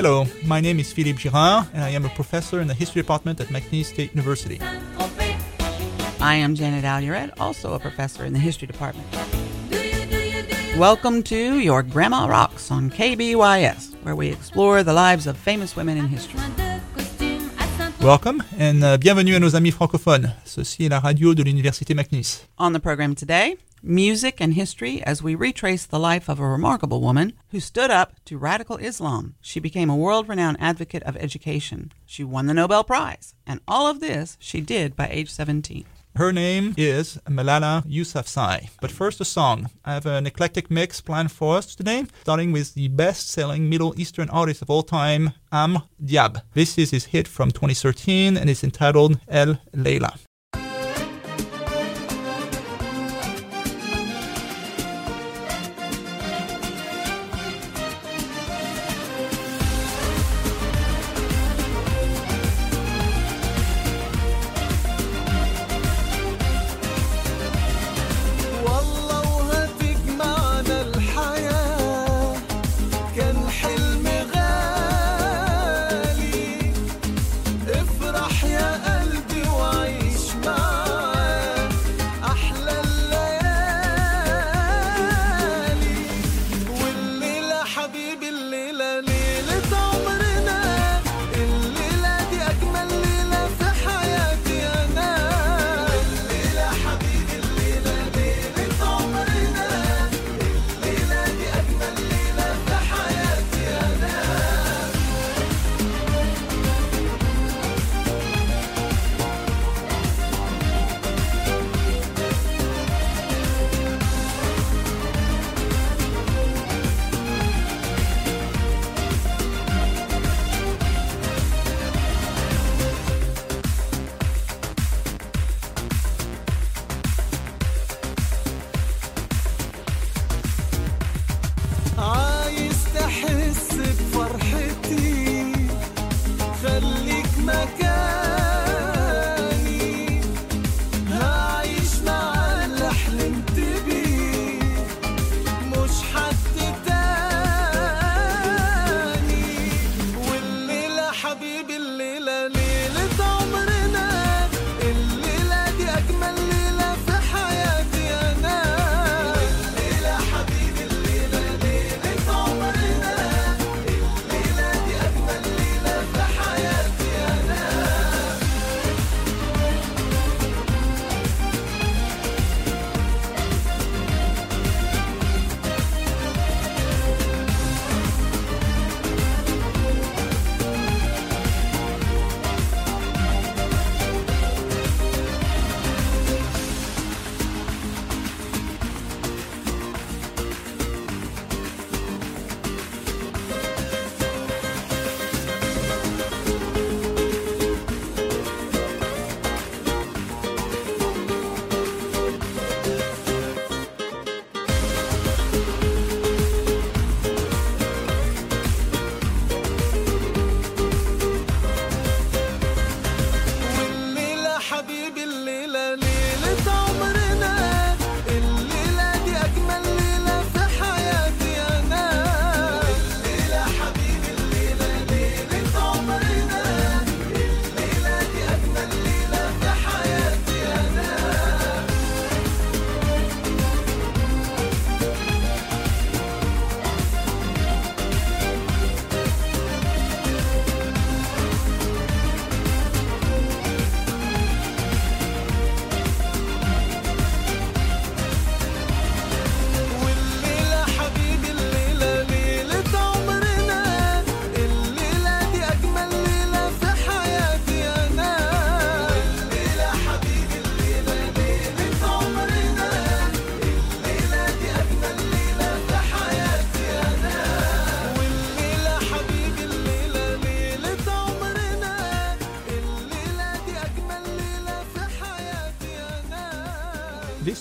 Hello, my name is Philippe Girard, and I am a professor in the History Department at McNeese State University. I am Janet Allurette, also a professor in the History Department. Welcome to Your Grandma Rocks on KBYS, where we explore the lives of famous women in history. Welcome and bienvenue à nos amis francophones. Ceci est la radio de l'Université McNeese. On the program today, music and history as we retrace the life of a remarkable woman who stood up to radical Islam. She became a world-renowned advocate of education. She won the Nobel Prize, and all of this she did by age 17. Her name is Malala Yousafzai. But first, a song. I have an eclectic mix planned for us today, starting with the best-selling Middle Eastern artist of all time, Amr Diab. This is his hit from 2013, and it's entitled El Leila.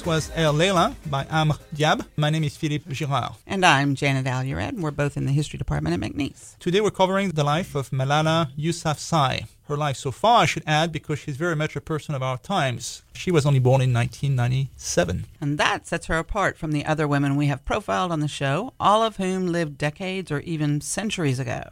Was El Leila by Amr Diab. My name is Philippe Girard. And I'm Janet Allurette, and we're both in the History Department at McNeese. Today we're covering the life of Malala Yousafzai. Her life so far, I should add, because she's very much a person of our times. She was only born in 1997. And that sets her apart from the other women we have profiled on the show, all of whom lived decades or even centuries ago.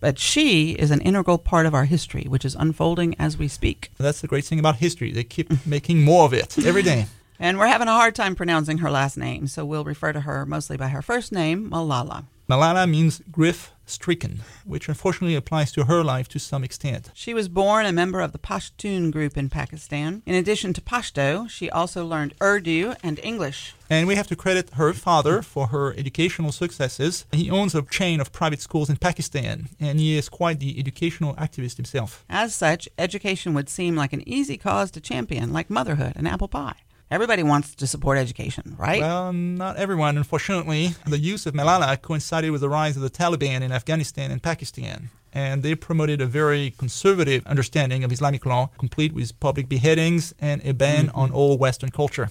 But she is an integral part of our history, which is unfolding as we speak. That's the great thing about history. They keep making more of it every day. And we're having a hard time pronouncing her last name, so we'll refer to her mostly by her first name, Malala. Malala means grief-stricken, which unfortunately applies to her life to some extent. She was born a member of the Pashtun group in Pakistan. In addition to Pashto, she also learned Urdu and English. And we have to credit her father for her educational successes. He owns a chain of private schools in Pakistan, and he is quite the educational activist himself. As such, education would seem like an easy cause to champion, like motherhood and apple pie. Everybody wants to support education, right? Well, not everyone, unfortunately. The use of Malala coincided with the rise of the Taliban in Afghanistan and Pakistan, and they promoted a very conservative understanding of Islamic law, complete with public beheadings and a ban on all Western culture.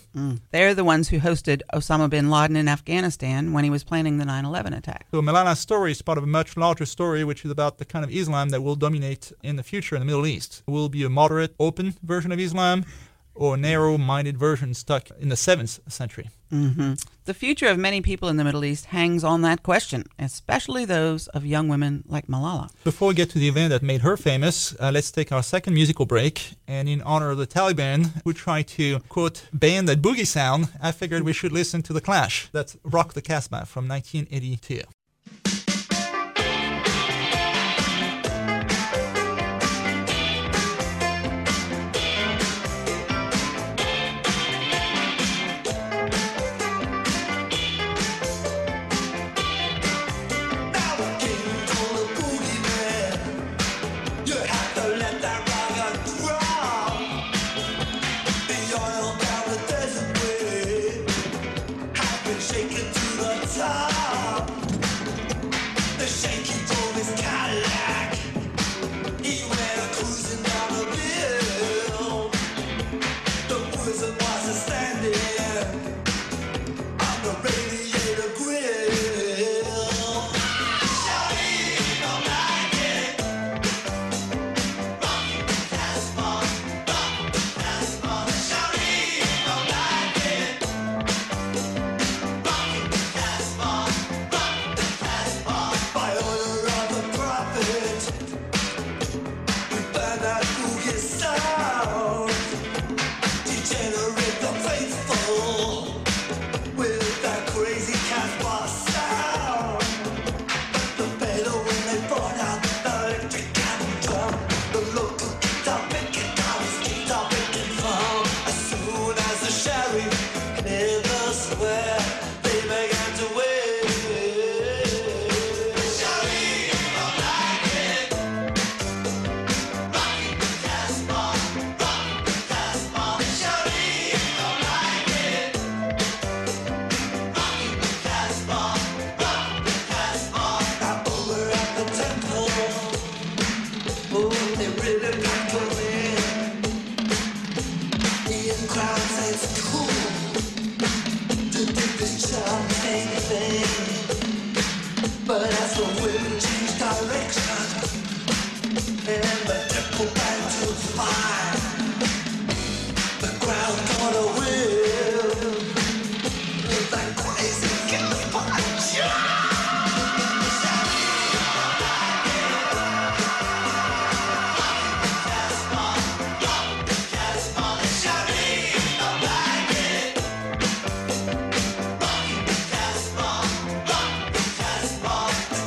They're the ones who hosted Osama bin Laden in Afghanistan when he was planning the 9/11 attack. So Malala's story is part of a much larger story, which is about the kind of Islam that will dominate in the future in the Middle East. It will be a moderate, open version of Islam, or narrow-minded version stuck in the 7th century. The future of many people in the Middle East hangs on that question, especially those of young women like Malala. Before we get to the event that made her famous, let's take our second musical break. And in honor of the Taliban, who tried to, quote, ban that boogie sound, I figured we should listen to The Clash. That's Rock the Casbah from 1982.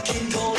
King Cole.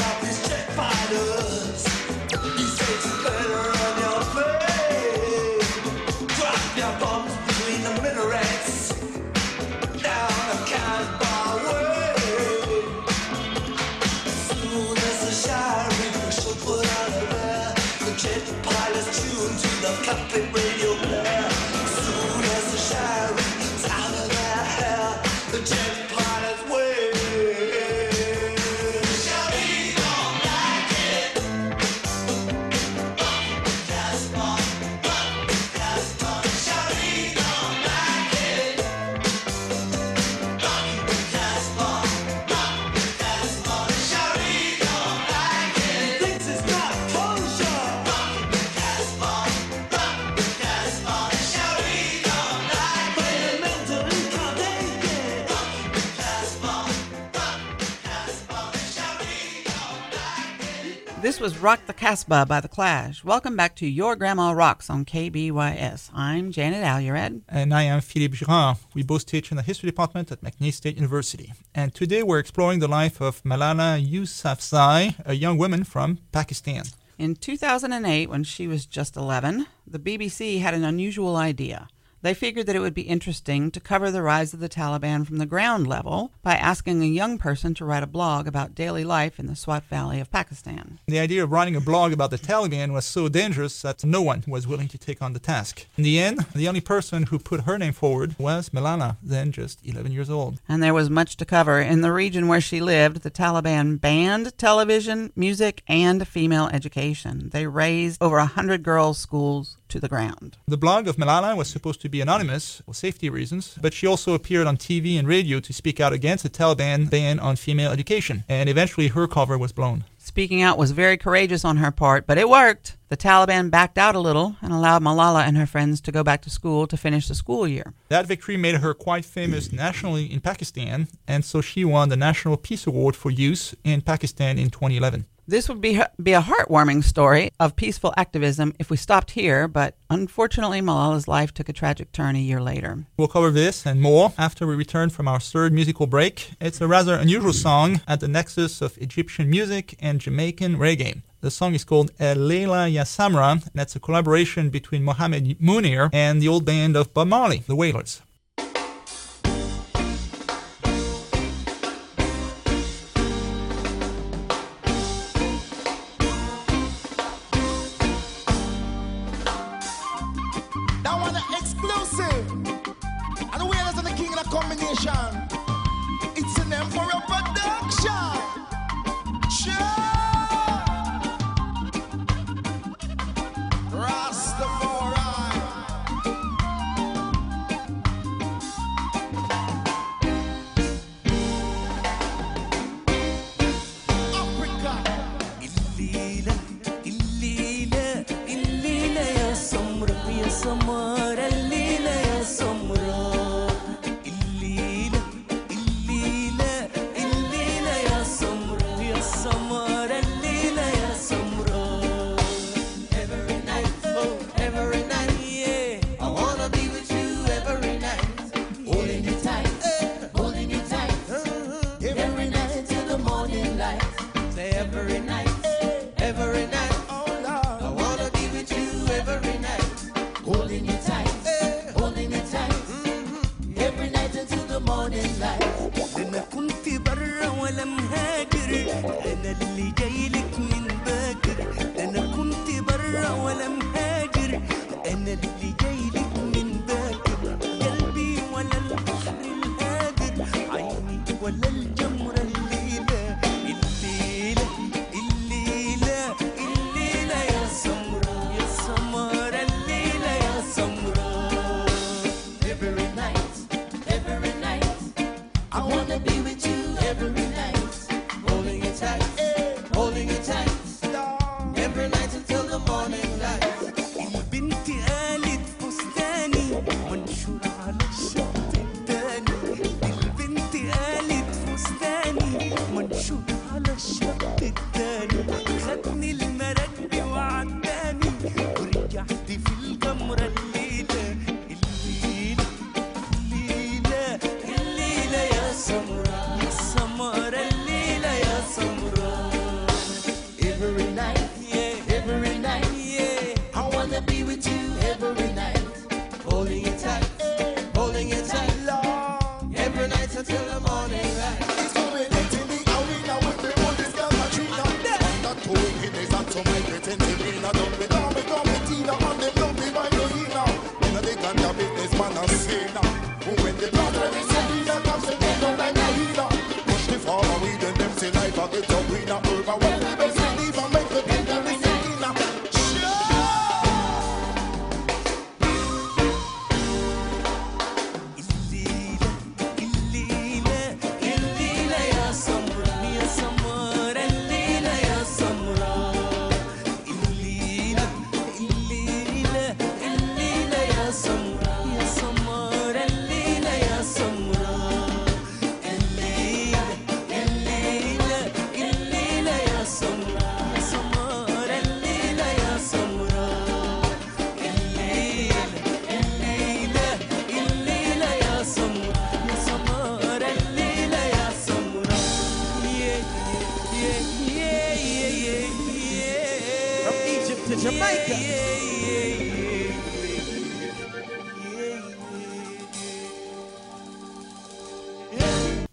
This was Rock the Casbah by The Clash. Welcome back to Your Grandma Rocks on KBYS. I'm Janet Allurette. And I am Philippe Girard. We both teach in the history department at McNeese State University. And today we're exploring the life of Malala Yousafzai, a young woman from Pakistan. In 2008, when she was just 11, the BBC had an unusual idea. They figured that it would be interesting to cover the rise of the Taliban from the ground level by asking a young person to write a blog about daily life in the Swat Valley of Pakistan. The idea of writing a blog about the Taliban was so dangerous that no one was willing to take on the task. In the end, the only person who put her name forward was Malala, then just 11 years old. And there was much to cover. In the region where she lived, the Taliban banned television, music, and female education. They razed over 100 girls' schools to the ground. The blog of Malala was supposed to be anonymous for safety reasons, but she also appeared on TV and radio to speak out against the Taliban ban on female education, and eventually her cover was blown. Speaking out was very courageous on her part, but it worked. The Taliban backed out a little and allowed Malala and her friends to go back to school to finish the school year. That victory made her quite famous nationally in Pakistan, and so she won the National Peace Award for Youth in Pakistan in 2011. This would be a heartwarming story of peaceful activism if we stopped here, but unfortunately Malala's life took a tragic turn a year later. We'll cover this and more after we return from our third musical break. It's a rather unusual song at the nexus of Egyptian music and Jamaican reggae. The song is called El Leila Ya Samra, and that's a collaboration between Mohamed Munir and the old band of Bob Marley, the Wailers. Somewhere Jamaica.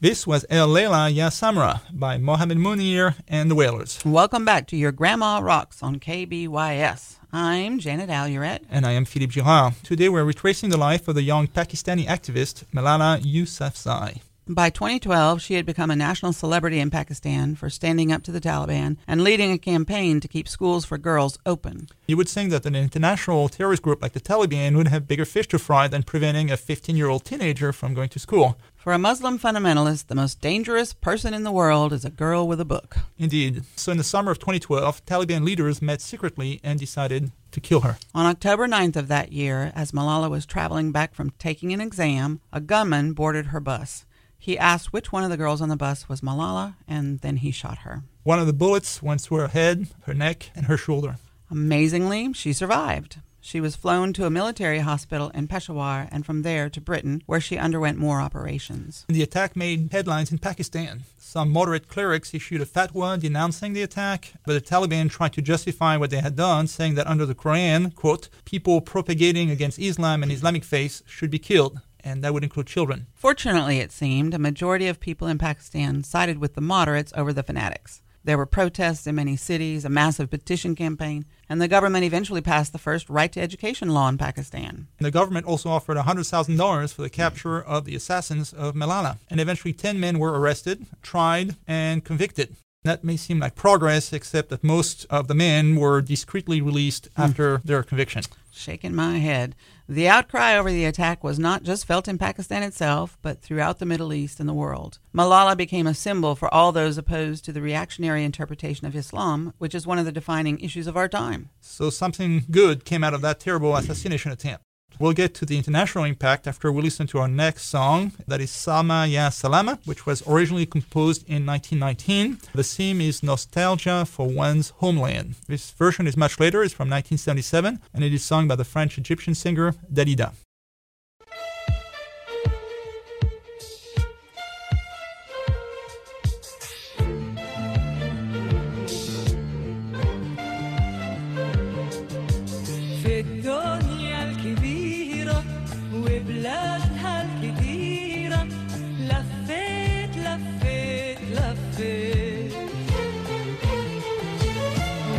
This was El Leila Ya Samra by Mohamed Munir and the Wailers. Welcome back to Your Grandma Rocks on KBYS. I'm Janet Allurette. And I am Philippe Girard. Today we're retracing the life of the young Pakistani activist Malala Yousafzai. By 2012, she had become a national celebrity in Pakistan for standing up to the Taliban and leading a campaign to keep schools for girls open. You would think that an international terrorist group like the Taliban would have bigger fish to fry than preventing a 15-year-old teenager from going to school. For a Muslim fundamentalist, the most dangerous person in the world is a girl with a book. Indeed. So in the summer of 2012, Taliban leaders met secretly and decided to kill her. On October 9th of that year, as Malala was traveling back from taking an exam, a gunman boarded her bus. He asked which one of the girls on the bus was Malala, and then he shot her. One of the bullets went through her head, her neck, and her shoulder. Amazingly, she survived. She was flown to a military hospital in Peshawar and from there to Britain, where she underwent more operations. The attack made headlines in Pakistan. Some moderate clerics issued a fatwa denouncing the attack, but the Taliban tried to justify what they had done, saying that under the Quran, quote, people propagating against Islam and Islamic faith should be killed. And that would include children. Fortunately, it seemed, a majority of people in Pakistan sided with the moderates over the fanatics. There were protests in many cities, a massive petition campaign, and the government eventually passed the first right to education law in Pakistan. And the government also offered $100,000 for the capture of the assassins of Malala. And eventually 10 men were arrested, tried, and convicted. That may seem like progress, except that most of the men were discreetly released after their conviction. Shaking my head. The outcry over the attack was not just felt in Pakistan itself, but throughout the Middle East and the world. Malala became a symbol for all those opposed to the reactionary interpretation of Islam, which is one of the defining issues of our time. So something good came out of that terrible assassination attempt. We'll get to the international impact after we listen to our next song, that is Salma Ya Salama, which was originally composed in 1919. The theme is nostalgia for one's homeland. This version is much later, it's from 1977, and it is sung by the French-Egyptian singer Dalida.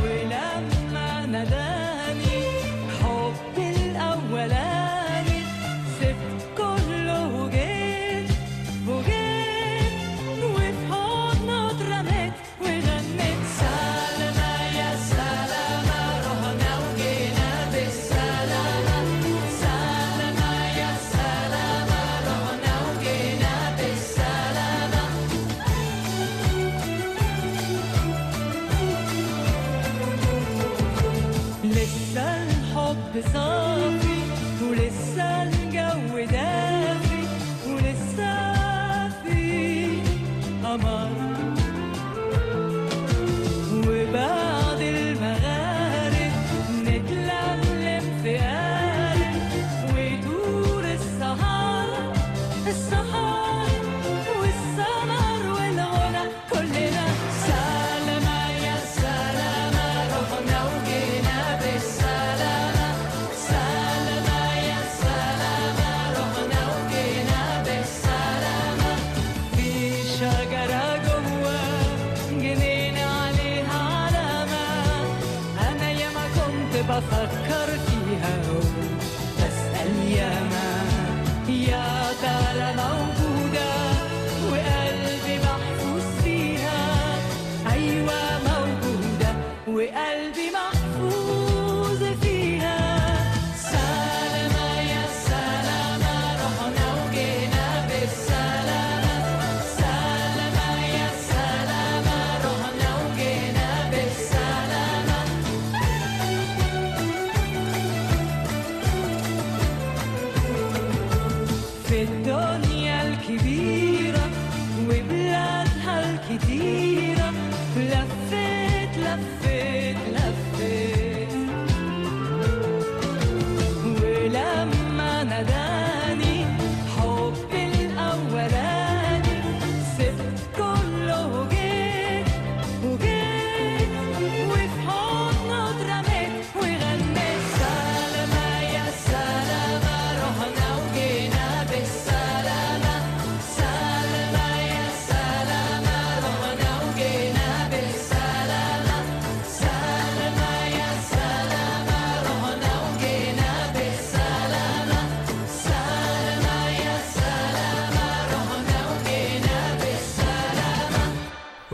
ولما نداني حب الأولاني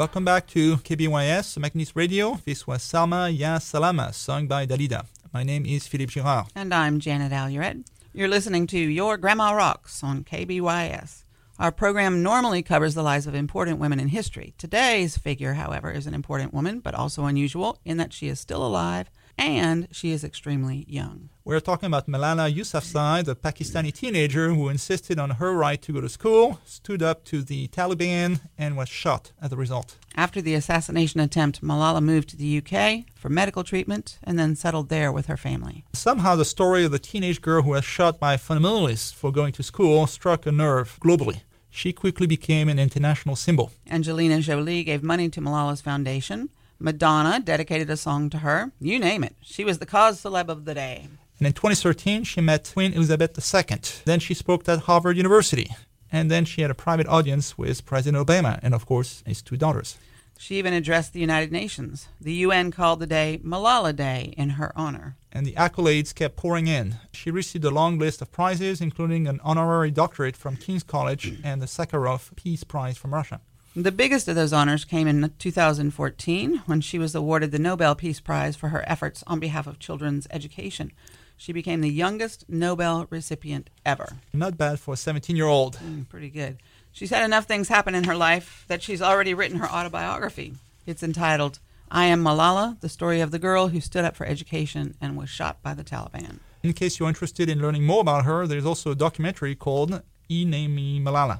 Welcome back to KBYS, McNeese Radio. This was Salma Ya Salama, sung by Dalida. My name is Philippe Girard. And I'm Janet Allurette. You're listening to Your Grandma Rocks on KBYS. Our program normally covers the lives of important women in history. Today's figure, however, is an important woman, but also unusual in that she is still alive and she is extremely young. We're talking about Malala Yousafzai, the Pakistani teenager who insisted on her right to go to school, stood up to the Taliban, and was shot as a result. After the assassination attempt, Malala moved to the UK for medical treatment and then settled there with her family. Somehow the story of the teenage girl who was shot by fundamentalists for going to school struck a nerve globally. She quickly became an international symbol. Angelina Jolie gave money to Malala's foundation. Madonna dedicated a song to her. You name it. She was the cause celeb of the day. And in 2013, she met Queen Elizabeth II. Then she spoke at Harvard University. And then she had a private audience with President Obama and, of course, his two daughters. She even addressed the United Nations. The UN called the day Malala Day in her honor. And the accolades kept pouring in. She received a long list of prizes, including an honorary doctorate from King's College and the Sakharov Peace Prize from Russia. The biggest of those honors came in 2014 when she was awarded the Nobel Peace Prize for her efforts on behalf of children's education. She became the youngest Nobel recipient ever. Not bad for a 17-year-old. Pretty good. She's had enough things happen in her life that she's already written her autobiography. It's entitled, I Am Malala, the story of the girl who stood up for education and was shot by the Taliban. In case you're interested in learning more about her, there's also a documentary called E Name Me Malala.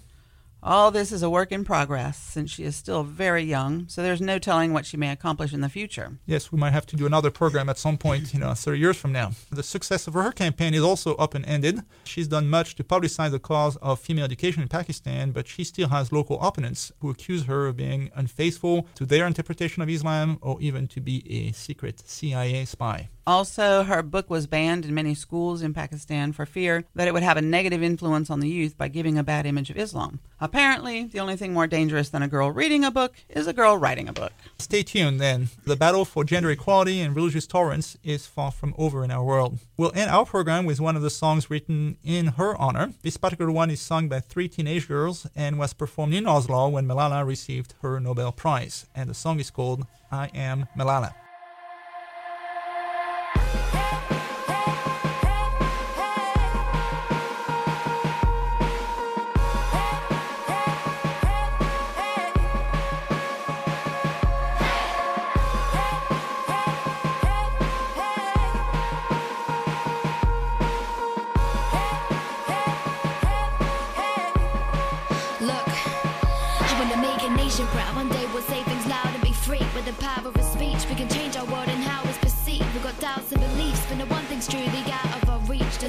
All this is a work in progress since she is still very young, so there's no telling what she may accomplish in the future. Yes, we might have to do another program at some point, 30 years from now. The success of her campaign is also open-ended. She's done much to publicize the cause of female education in Pakistan, but she still has local opponents who accuse her of being unfaithful to their interpretation of Islam or even to be a secret CIA spy. Also, her book was banned in many schools in Pakistan for fear that it would have a negative influence on the youth by giving a bad image of Islam. Apparently, the only thing more dangerous than a girl reading a book is a girl writing a book. Stay tuned, then. The battle for gender equality and religious tolerance is far from over in our world. We'll end our program with one of the songs written in her honor. This particular one is sung by three teenage girls and was performed in Oslo when Malala received her Nobel Prize. And the song is called I Am Malala.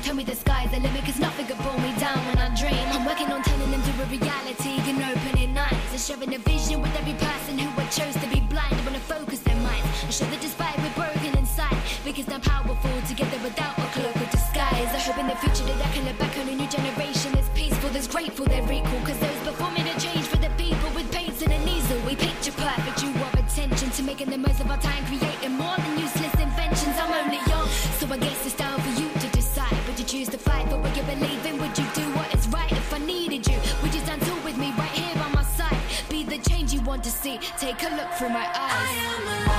Tell me the sky's the limit, cause nothing could pull me down when I dream. I'm working on turning them to a reality and opening eyes and sharing a vision with every person who I chose to be blind. I wanna focus their minds and show that despite we're broken inside, we can stand powerful together without a cloak or disguise. I hope in the future that I can look back on a new generation that's peaceful, that's grateful, they're equal. Cause those before me to change for the people with paints and an easel. We picture perfect, you are attention to making the most of our time, creating more than useless inventions. I'm only young, so I guess it's down for you. Choose to fight for what you believe in. Would you do what is right if I needed you? Would you stand tall with me right here by my side? Be the change you want to see. Take a look through my eyes. I am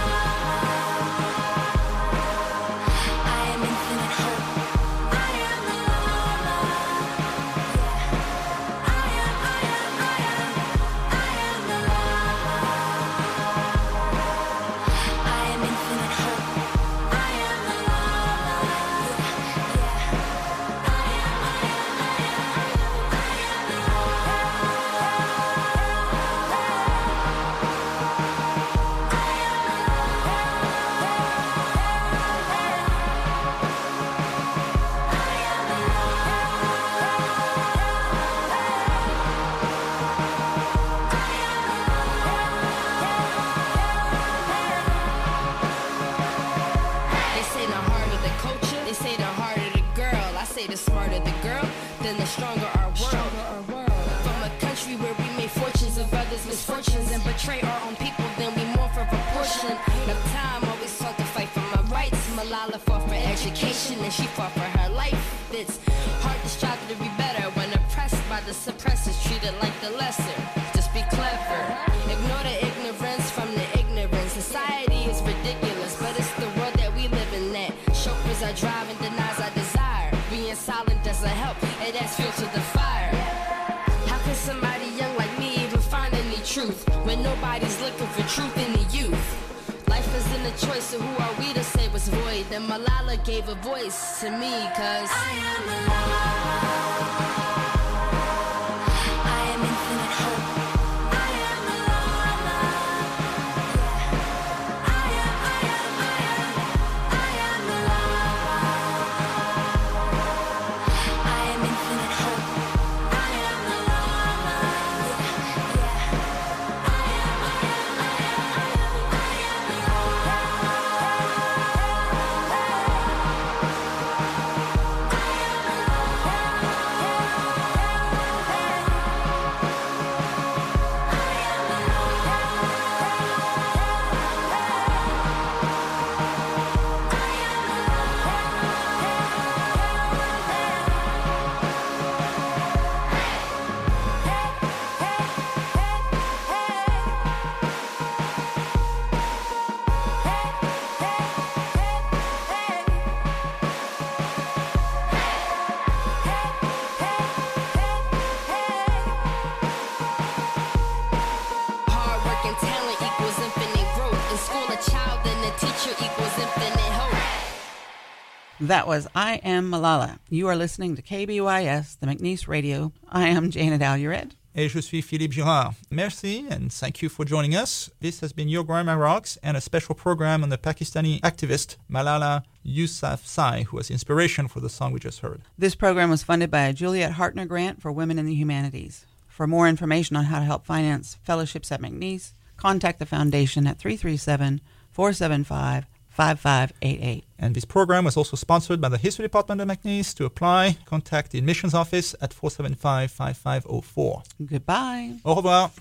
suppressors treated like the lesser. Just be clever. Ignore the ignorance. that's fuel to the fire. How can somebody young like me even find any truth when nobody's looking for truth in the youth? Life isn't a choice, so who are we to say what's void? Then Malala gave a voice to me, cause I am Malala. That was I Am Malala. You are listening to KBYS, the McNeese Radio. I am Janet Allurette. Et je suis Philippe Girard. Merci and thank you for joining us. This has been Your Grandma Rocks and a special program on the Pakistani activist Malala Yousafzai, who was the inspiration for the song we just heard. This program was funded by a Juliet Hartner grant for women in the humanities. For more information on how to help finance fellowships at McNeese, contact the foundation at 337-475 5588. And this program was also sponsored by the History Department of McNeese. To apply, contact the admissions office at 475-5504. Goodbye. Au revoir.